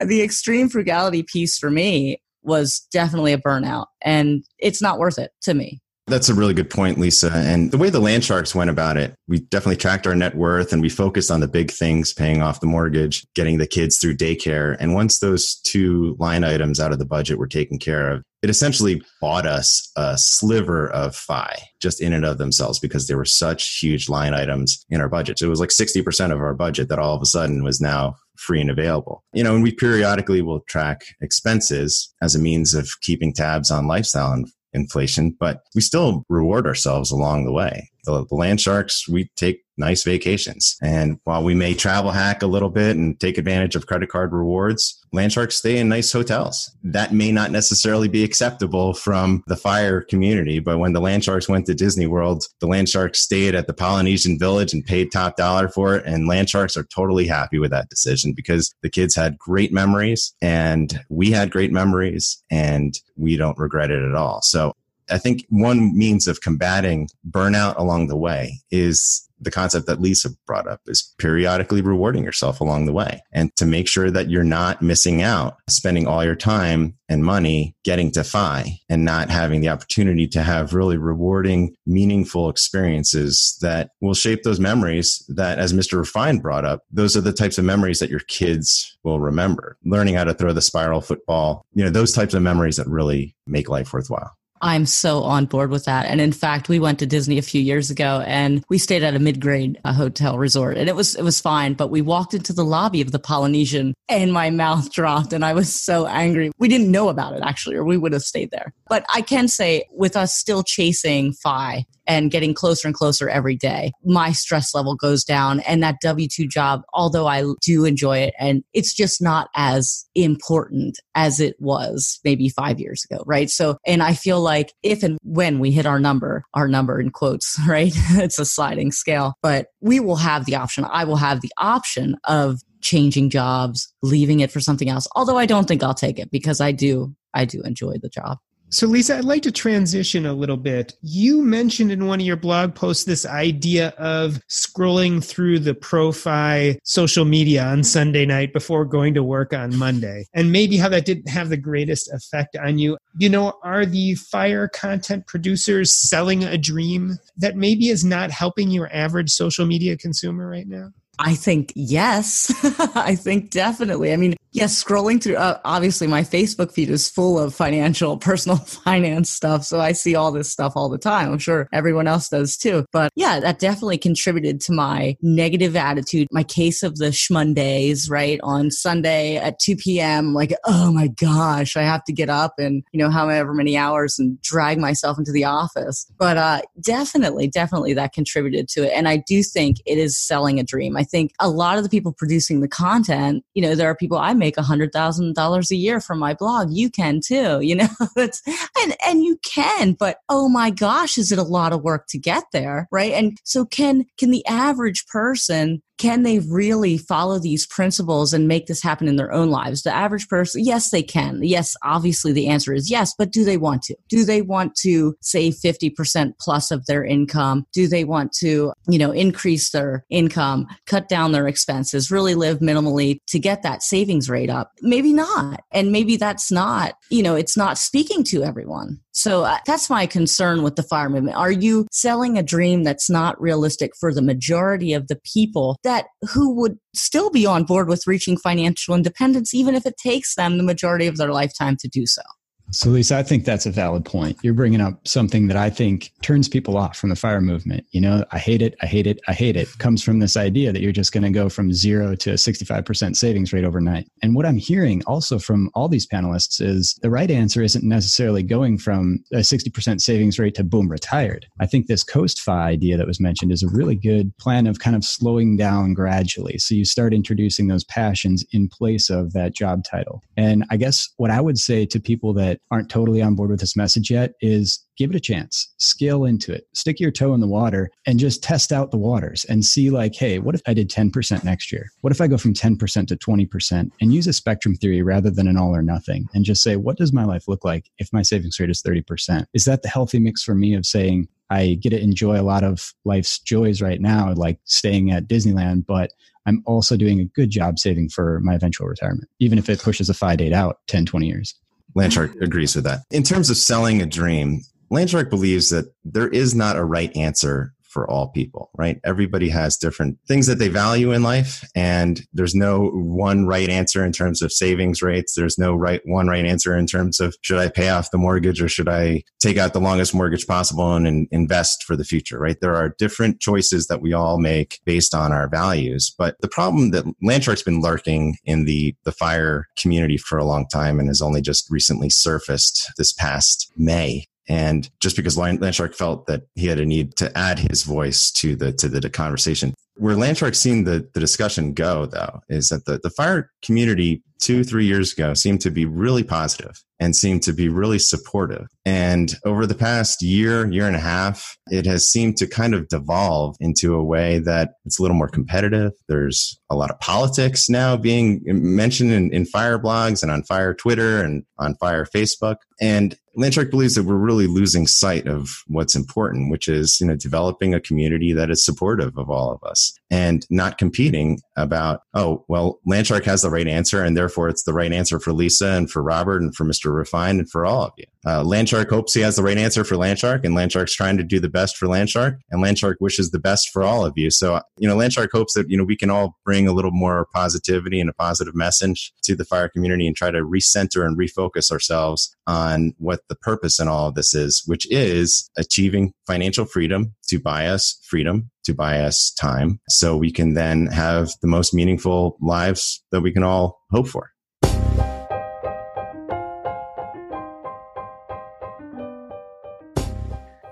the extreme frugality piece for me was definitely a burnout. And it's not worth it to me. That's a really good point, Lisa. And the way the Landsharks went about it, we definitely tracked our net worth and we focused on the big things, paying off the mortgage, getting the kids through daycare. And once those two line items out of the budget were taken care of, it essentially bought us a sliver of F I just in and of themselves because there were such huge line items in our budget. So it was like sixty percent of our budget that all of a sudden was now free and available. You know, and we periodically will track expenses as a means of keeping tabs on lifestyle and inflation, but we still reward ourselves along the way. The, the Landsharks, we take nice vacations. And while we may travel hack a little bit and take advantage of credit card rewards, Landsharks stay in nice hotels. That may not necessarily be acceptable from the FIRE community, but when the Landsharks went to Disney World, the Landsharks stayed at the Polynesian Village and paid top dollar for it. And Landsharks are totally happy with that decision because the kids had great memories and we had great memories and we don't regret it at all. So I think one means of combating burnout along the way is the concept that Lisa brought up, is periodically rewarding yourself along the way, and to make sure that you're not missing out, spending all your time and money getting to F I and not having the opportunity to have really rewarding, meaningful experiences that will shape those memories that, as Mister Refine brought up, those are the types of memories that your kids will remember. Learning how to throw the spiral football, you know, those types of memories that really make life worthwhile. I'm so on board with that. And in fact, we went to Disney a few years ago and we stayed at a mid-grade uh, hotel resort, and it was, it was fine. But we walked into the lobby of the Polynesian and my mouth dropped and I was so angry. We didn't know about it actually, or we would have stayed there. But I can say, with us still chasing F I and getting closer and closer every day, my stress level goes down. And that W two job, although I do enjoy it, and it's just not as important as it was maybe five years ago, right? So, and I feel like if and when we hit our number, our number in quotes, right? It's a sliding scale, but we will have the option. I will have the option of changing jobs, leaving it for something else. Although I don't think I'll take it, because I do, I do enjoy the job. So Lisa, I'd like to transition a little bit. You mentioned in one of your blog posts this idea of scrolling through the Profi social media on Sunday night before going to work on Monday, and maybe how that didn't have the greatest effect on you. You know, are the FIRE content producers selling a dream that maybe is not helping your average social media consumer right now? I think yes. I think definitely. I mean, yes, scrolling through, uh, obviously my Facebook feed is full of financial, personal finance stuff. So I see all this stuff all the time. I'm sure everyone else does too. But yeah, that definitely contributed to my negative attitude. My case of the schmundays, right? On Sunday at two p.m., like, oh my gosh, I have to get up and, you know, however many hours and drag myself into the office. But uh, definitely, definitely that contributed to it. And I do think it is selling a dream. I I think a lot of the people producing the content, you know, there are people, I make one hundred thousand dollars a year from my blog. You can too, you know, that's, and, and you can, but oh my gosh, is it a lot of work to get there, right? And so can, can the average person, can they really follow these principles and make this happen in their own lives? The average person, yes, they can. Yes, obviously the answer is yes, but do they want to? Do they want to save fifty percent plus of their income? Do they want to, you know, increase their income, cut down their expenses, really live minimally to get that savings rate up? Maybe not. And maybe that's not, you know, it's not speaking to everyone. So uh, that's my concern with the FIRE movement. Are you selling a dream that's not realistic for the majority of the people that who would still be on board with reaching financial independence, even if it takes them the majority of their lifetime to do so? So Lisa, I think that's a valid point. You're bringing up something that I think turns people off from the FIRE movement. You know, I hate it, I hate it, I hate it. Comes from this idea that you're just going to go from zero to a sixty-five percent savings rate overnight. And what I'm hearing also from all these panelists is the right answer isn't necessarily going from a sixty percent savings rate to boom, retired. I think this Coast F I idea that was mentioned is a really good plan of kind of slowing down gradually. So you start introducing those passions in place of that job title. And I guess what I would say to people that aren't totally on board with this message yet is give it a chance, scale into it, stick your toe in the water and just test out the waters and see like, hey, what if I did ten percent next year? What if I go from ten percent to twenty percent and use a spectrum theory rather than an all or nothing and just say, what does my life look like if my savings rate is thirty percent? Is that the healthy mix for me of saying, I get to enjoy a lot of life's joys right now, like staying at Disneyland, but I'm also doing a good job saving for my eventual retirement, even if it pushes a F I date out ten, twenty years. Landshark agrees with that. In terms of selling a dream, Landshark believes that there is not a right answer for all people, right? Everybody has different things that they value in life, and there's no one right answer in terms of savings rates. There's no right one right answer in terms of should I pay off the mortgage or should I take out the longest mortgage possible and, and invest for the future, right? There are different choices that we all make based on our values. But the problem that Landshark's been lurking in the, the FIRE community for a long time and has only just recently surfaced this past May. And just because Landshark felt that he had a need to add his voice to the to the conversation. Where Landshark's seen the, the discussion go, though, is that the, the FIRE community two, three years ago seemed to be really positive and seemed to be really supportive. And over the past year, year and a half, it has seemed to kind of devolve into a way that it's a little more competitive. There's a lot of politics now being mentioned in, in FIRE blogs and on FIRE Twitter and on FIRE Facebook. And Landshark believes that we're really losing sight of what's important, which is, you know, developing a community that is supportive of all of us and not competing about, oh, well, Landshark has the right answer and therefore it's the right answer for Lisa and for Robert and for Mister Refine and for all of you. Uh, Landshark hopes he has the right answer for Landshark, and Landshark's trying to do the best for Landshark, and Landshark wishes the best for all of you. So, you know, Landshark hopes that, you know, we can all bring a little more positivity and a positive message to the FIRE community and try to recenter and refocus ourselves on what the purpose in all of this is, which is achieving financial freedom to buy us freedom, to buy us time, so we can then have the most meaningful lives that we can all hope for.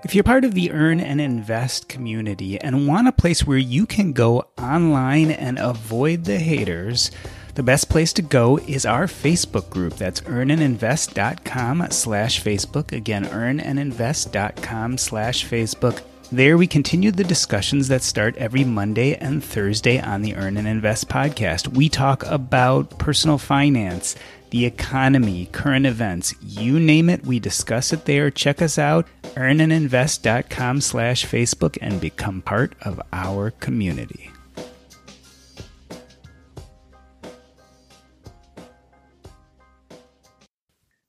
If you're part of the Earn and Invest community and want a place where you can go online and avoid the haters, the best place to go is our Facebook group. That's earnandinvest.com slash Facebook. Again, earnandinvest.com slash Facebook. There we continue the discussions that start every Monday and Thursday on the Earn and Invest podcast. We talk about personal finance, the economy, current events, you name it, we discuss it there. Check us out, earnandinvest.com slash Facebook, and become part of our community.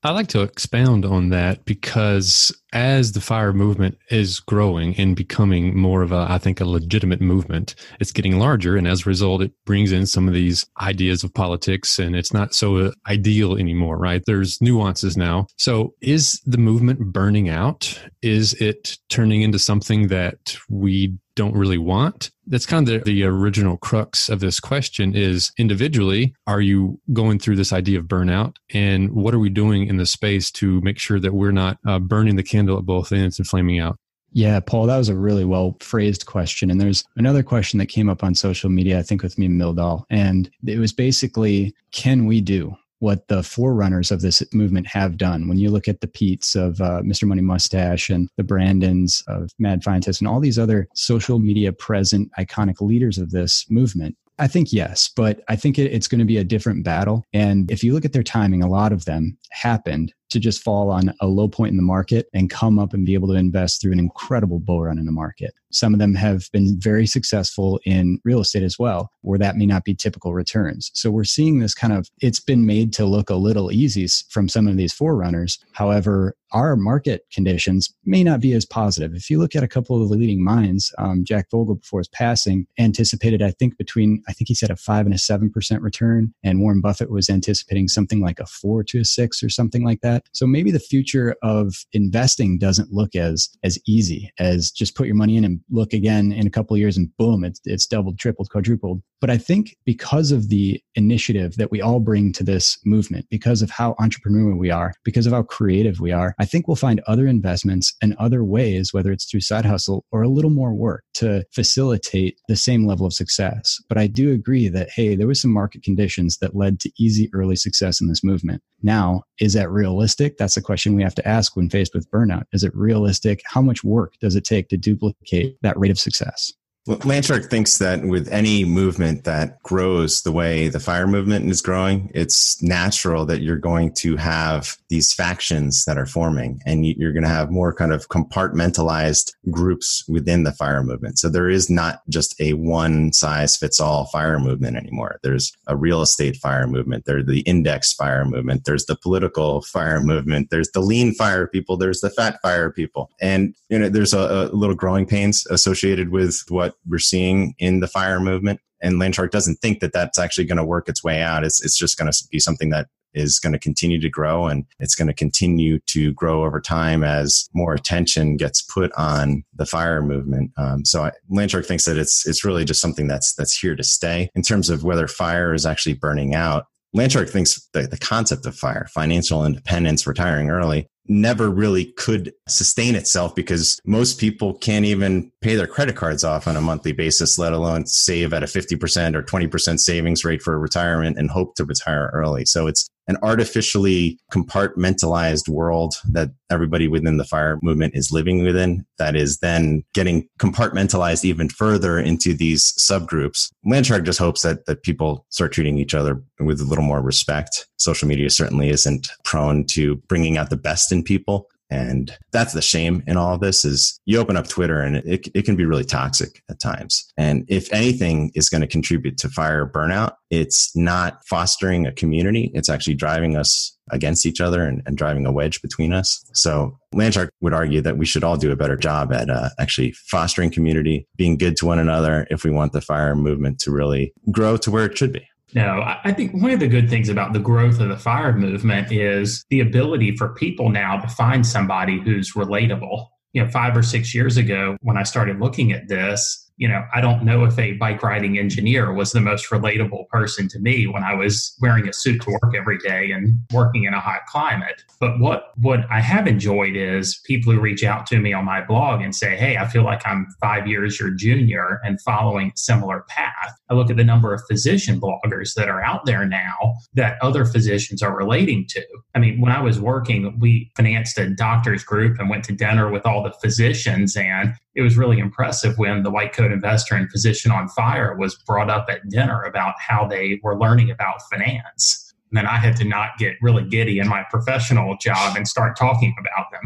I like to expound on that because as the FIRE movement is growing and becoming more of a, I think, a legitimate movement, it's getting larger. And as a result, it brings in some of these ideas of politics, and it's not so ideal anymore, right? There's nuances now. So is the movement burning out? Is it turning into something that we don't really want? That's kind of the, the original crux of this question is, individually, are you going through this idea of burnout? And what are we doing in the space to make sure that we're not uh, burning the candle at both ends and flaming out? Yeah, Paul, that was a really well phrased question. And there's another question that came up on social media, I think with me, Mildahl. And it was basically, can we do what the forerunners of this movement have done? When you look at the Pete's of uh, Mister Money Mustache and the Brandons of Mad Fientist and all these other social media present iconic leaders of this movement, I think yes, but I think it, it's going to be a different battle. And if you look at their timing, a lot of them happened to just fall on a low point in the market and come up and be able to invest through an incredible bull run in the market. Some of them have been very successful in real estate as well, where that may not be typical returns. So we're seeing this kind of, it's been made to look a little easy from some of these forerunners. However, our market conditions may not be as positive. If you look at a couple of the leading minds, um, Jack Vogel before his passing anticipated, I think between, I think he said a five and a seven percent return, and Warren Buffett was anticipating something like a four to a six or something like that. So maybe the future of investing doesn't look as as easy as just put your money in and look again in a couple of years and boom, it's, it's doubled, tripled, quadrupled. But I think because of the initiative that we all bring to this movement, because of how entrepreneurial we are, because of how creative we are, I think we'll find other investments and other ways, whether it's through side hustle or a little more work, to facilitate the same level of success. But I do agree that, hey, there was some market conditions that led to easy early success in this movement. Now, is that realistic? That's a question we have to ask when faced with burnout. Is it realistic? How much work does it take to duplicate that rate of success? Well, Landshark thinks that with any movement that grows the way the FIRE movement is growing, it's natural that you're going to have these factions that are forming, and you're going to have more kind of compartmentalized groups within the FIRE movement. So there is not just a one size fits all FIRE movement anymore. There's a real estate FIRE movement. There's the index FIRE movement. There's the political FIRE movement. There's the lean FIRE people. There's the fat FIRE people. And, you know, there's a, a little growing pains associated with what we're seeing in the FIRE movement. And Landshark doesn't think that that's actually going to work its way out. It's it's just going to be something that is going to continue to grow, and it's going to continue to grow over time as more attention gets put on the FIRE movement. Um, so I, Landshark thinks that it's it's really just something that's that's here to stay. In terms of whether FIRE is actually burning out, Landshark thinks that the concept of FIRE, financial independence, retiring early, never really could sustain itself because most people can't even pay their credit cards off on a monthly basis, let alone save at a fifty percent or twenty percent savings rate for retirement and hope to retire early. So it's an artificially compartmentalized world that everybody within the FIRE movement is living within that is then getting compartmentalized even further into these subgroups. Landshark just hopes that that people start treating each other with a little more respect. social media certainly isn't prone to bringing out the best in people. And that's the shame in all of this is you open up Twitter and it it can be really toxic at times. And if anything is going to contribute to FIRE burnout, it's not fostering a community. It's actually driving us against each other and, and driving a wedge between us. So Landshark would argue that we should all do a better job at uh, actually fostering community, being good to one another if we want the FIRE movement to really grow to where it should be. No, I think one of the good things about the growth of the FIRE movement is the ability for people now to find somebody who's relatable. You know, five or six years ago, when I started looking at this, you know, I don't know if a bike riding engineer was the most relatable person to me when I was wearing a suit to work every day and working in a hot climate. But what, what I have enjoyed is people who reach out to me on my blog and say, hey, I feel like I'm five years your junior and following a similar path. I look at the number of physician bloggers that are out there now that other physicians are relating to. I mean, when I was working, we financed a doctor's group and went to dinner with all the physicians. And it was really impressive when the White Coat Investor and Position on Fire was brought up at dinner about how they were learning about finance. And then I had to not get really giddy in my professional job and start talking about them.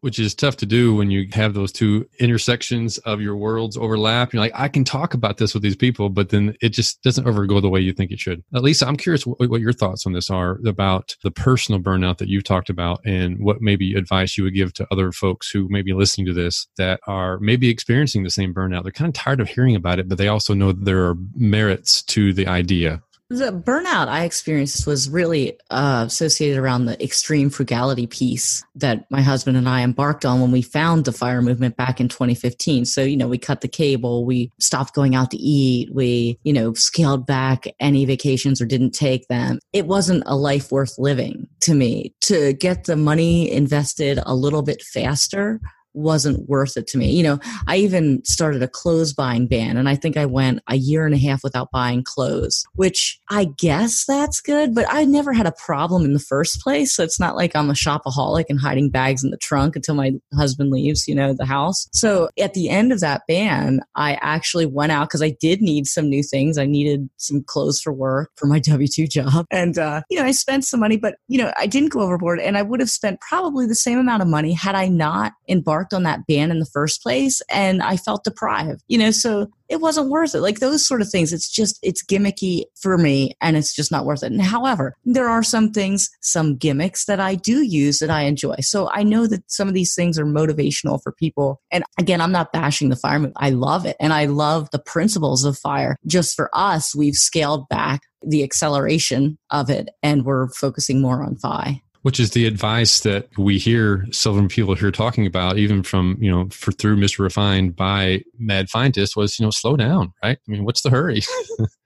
Which is tough to do when you have those two intersections of your worlds overlap. You're like, I can talk about this with these people, but then it just doesn't ever go the way you think it should. Now, Lisa, I'm curious what, what your thoughts on this are about the personal burnout that you've talked about and what maybe advice you would give to other folks who may be listening to this that are maybe experiencing the same burnout. They're kind of tired of hearing about it, but they also know there are merits to the idea. The burnout I experienced was really uh, associated around the extreme frugality piece that my husband and I embarked on when we found the FIRE movement back in twenty fifteen. So, you know, we cut the cable, we stopped going out to eat, we, you know, scaled back any vacations or didn't take them. It wasn't a life worth living to me. To get the money invested a little bit faster wasn't worth it to me. You know, I even started a clothes buying ban, and I think I went a year and a half without buying clothes, which I guess that's good, but I never had a problem in the first place. So it's not like I'm a shopaholic and hiding bags in the trunk until my husband leaves, you know, the house. So at the end of that ban, I actually went out because I did need some new things. I needed some clothes for work for my W two job. And, uh, you know, I spent some money, but, you know, I didn't go overboard, and I would have spent probably the same amount of money had I not embarked on that ban in the first place, and I felt deprived, you know, so it wasn't worth it. Like those sort of things, it's just, it's gimmicky for me, and it's just not worth it. And however, there are some things, some gimmicks that I do use that I enjoy. So I know that some of these things are motivational for people. And again, I'm not bashing the FIRE movement. I love it. And I love the principles of FIRE. Just for us, we've scaled back the acceleration of it, and we're focusing more on F I. Which is the advice that we hear several people here talking about, even from, you know, for, through Mister Refined by Mad Fientist, was, you know, slow down, right? I mean, what's the hurry?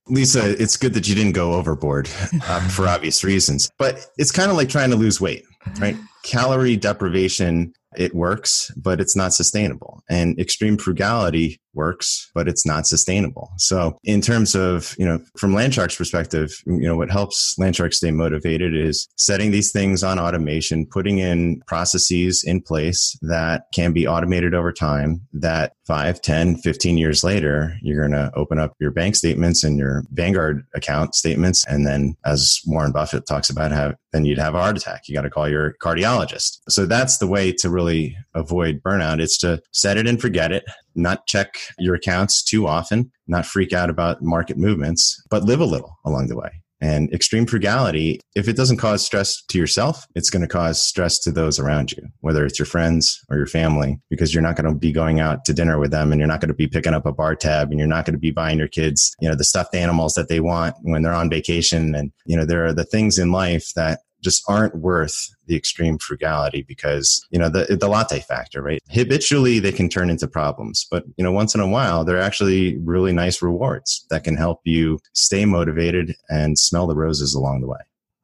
Lisa, it's good that you didn't go overboard uh, for obvious reasons, but it's kind of like trying to lose weight, right? Calorie deprivation, it works, but it's not sustainable. And extreme frugality works, but it's not sustainable. So in terms of, you know, from Landshark's perspective, you know, what helps Landshark stay motivated is setting these things on automation, putting in processes in place that can be automated over time, that five, ten, fifteen years later, you're going to open up your bank statements and your Vanguard account statements. And then as Warren Buffett talks about, how then you'd have a heart attack. You got to call your cardiologist. So that's the way to really avoid burnout. It's to set it and forget it, not check your accounts too often, not freak out about market movements, but live a little along the way. And extreme frugality, if it doesn't cause stress to yourself, it's going to cause stress to those around you, whether it's your friends or your family, because you're not going to be going out to dinner with them, and you're not going to be picking up a bar tab, and you're not going to be buying your kids, you know, the stuffed animals that they want when they're on vacation. And, you know, there are the things in life that just aren't worth the extreme frugality because, you know, the the latte factor, right? Habitually, they can turn into problems. But, you know, once in a while, they're actually really nice rewards that can help you stay motivated and smell the roses along the way.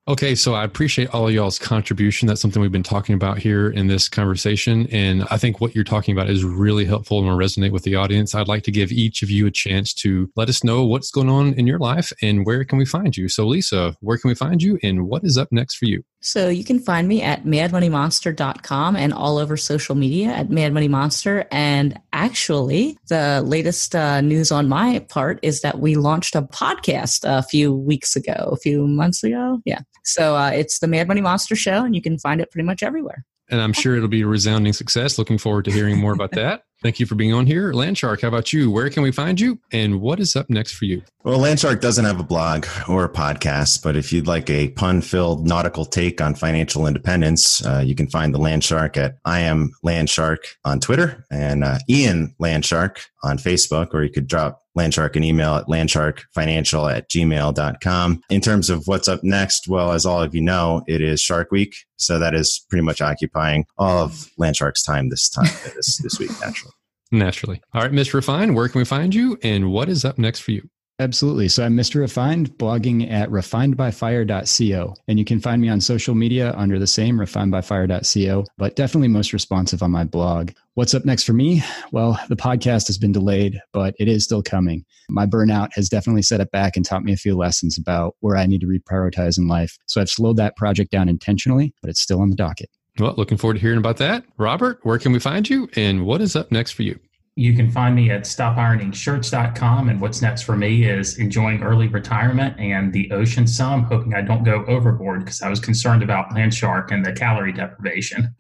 Okay, so I appreciate all of y'all's contribution. That's something we've been talking about here in this conversation. And I think what you're talking about is really helpful and will resonate with the audience. I'd like to give each of you a chance to let us know what's going on in your life and where can we find you. So Lisa, where can we find you and what is up next for you? So you can find me at mad money monster dot com and all over social media at Mad Money Monster. And actually, the latest uh, news on my part is that we launched a podcast a few weeks ago, a few months ago. Yeah. So uh, it's the Mad Money Monster Show, and you can find it pretty much everywhere. And I'm sure it'll be a resounding success. Looking forward to hearing more about that. Thank you for being on here. Landshark, how about you? Where can we find you? And what is up next for you? Well, Landshark doesn't have a blog or a podcast, but if you'd like a pun-filled nautical take on financial independence, uh, you can find the Landshark at I Am Landshark on Twitter and uh, Ian Landshark on Facebook, or you could drop Landshark an email at landsharkfinancial at gmail dot com. In terms of what's up next, well, as all of you know, it is Shark Week. So that is pretty much occupying all of Landshark's time this time, this, this week, naturally. Naturally. All right, Mister Refined, where can we find you and what is up next for you? Absolutely. So I'm Mister Refined, blogging at refined by fire dot co. And you can find me on social media under the same refined by fire dot co, but definitely most responsive on my blog. What's up next for me? Well, the podcast has been delayed, but it is still coming. My burnout has definitely set it back and taught me a few lessons about where I need to reprioritize in life. So I've slowed that project down intentionally, but it's still on the docket. Well, looking forward to hearing about that. Robert, where can we find you and what is up next for you? You can find me at stop ironing shirts dot com. And what's next for me is enjoying early retirement and the ocean some, hoping I don't go overboard because I was concerned about Landshark and the calorie deprivation.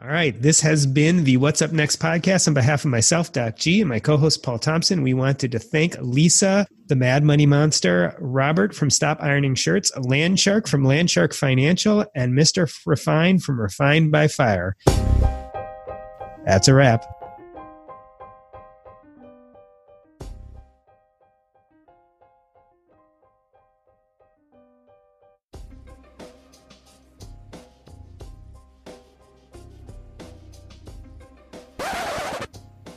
All right. This has been the What's Up Next podcast. On behalf of myself, Doc G, and my co-host, Paul Thompson, we wanted to thank Lisa, the Mad Money Monster, Robert from Stop Ironing Shirts, Landshark from Landshark Financial, and Mister Refine from Refined by Fire. That's a wrap.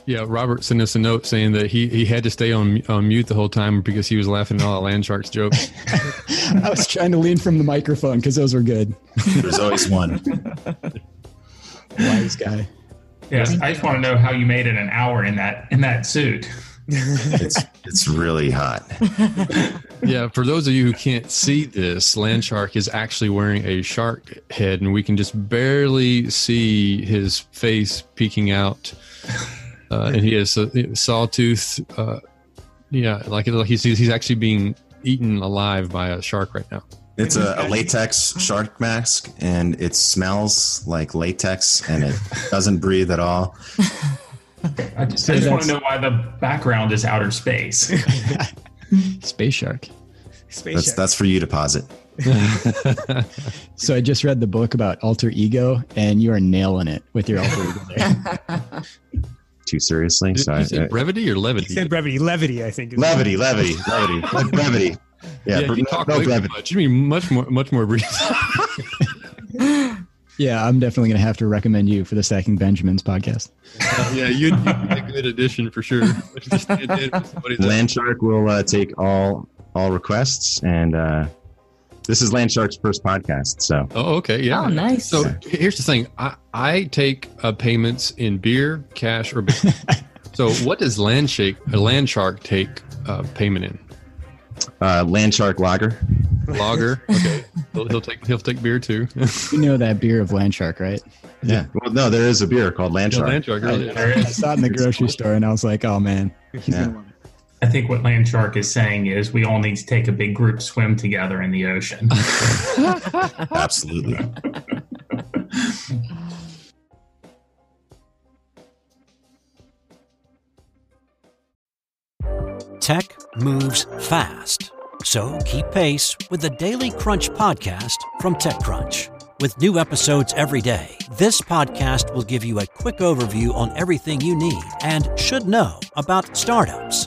Yeah, Robert sent us a note saying that he, he had to stay on, on mute the whole time because he was laughing at all the Landshark's jokes. I was trying to lean from the microphone because those were good. There's always one. Wise guy. Yes, I just want to know how you made it an hour in that in that suit. It's it's really hot. Yeah, for those of you who can't see this, Landshark is actually wearing a shark head, and we can just barely see his face peeking out. Uh, and he has a sawtooth, uh, yeah, like, like he's, he's actually being eaten alive by a shark right now. It's a, a latex shark mask, and it smells like latex, and it doesn't breathe at all. I just, I just want to know why the background is outer space. Space shark. Space that's, shark. That's for you to posit. So I just read the book about alter ego, and you are nailing it with your alter ego there. Too seriously. Did, so you said I, brevity or levity? You said brevity. Levity, I think. Levity, levity, levity, levity, brevity. Yeah, yeah, you talk no way brevity. Too much. You mean much more, much more brief. Yeah, I'm definitely going to have to recommend you for the Stacking Benjamins podcast. Uh, yeah, you'd, you'd be a good addition for sure. Landshark will uh, take all all requests, and uh, this is Landshark's first podcast. So, oh, okay, yeah, oh, nice. So here's the thing: I, I take uh, payments in beer, cash, or bitcoin. So, what does Landshark a Landshark take uh, payment in? Uh, Landshark lager. Lager. Okay. He'll, he'll take he'll take beer too. You know that beer of Landshark, right? Yeah. Well, no, there is a beer called Landshark. No, Landshark really. I, I saw it in the grocery store, and I was like, oh man. Yeah. I think what Landshark is saying is we all need to take a big group swim together in the ocean. Absolutely. Tech moves fast. So keep pace with the Daily Crunch podcast from TechCrunch. With new episodes every day, this podcast will give you a quick overview on everything you need and should know about startups,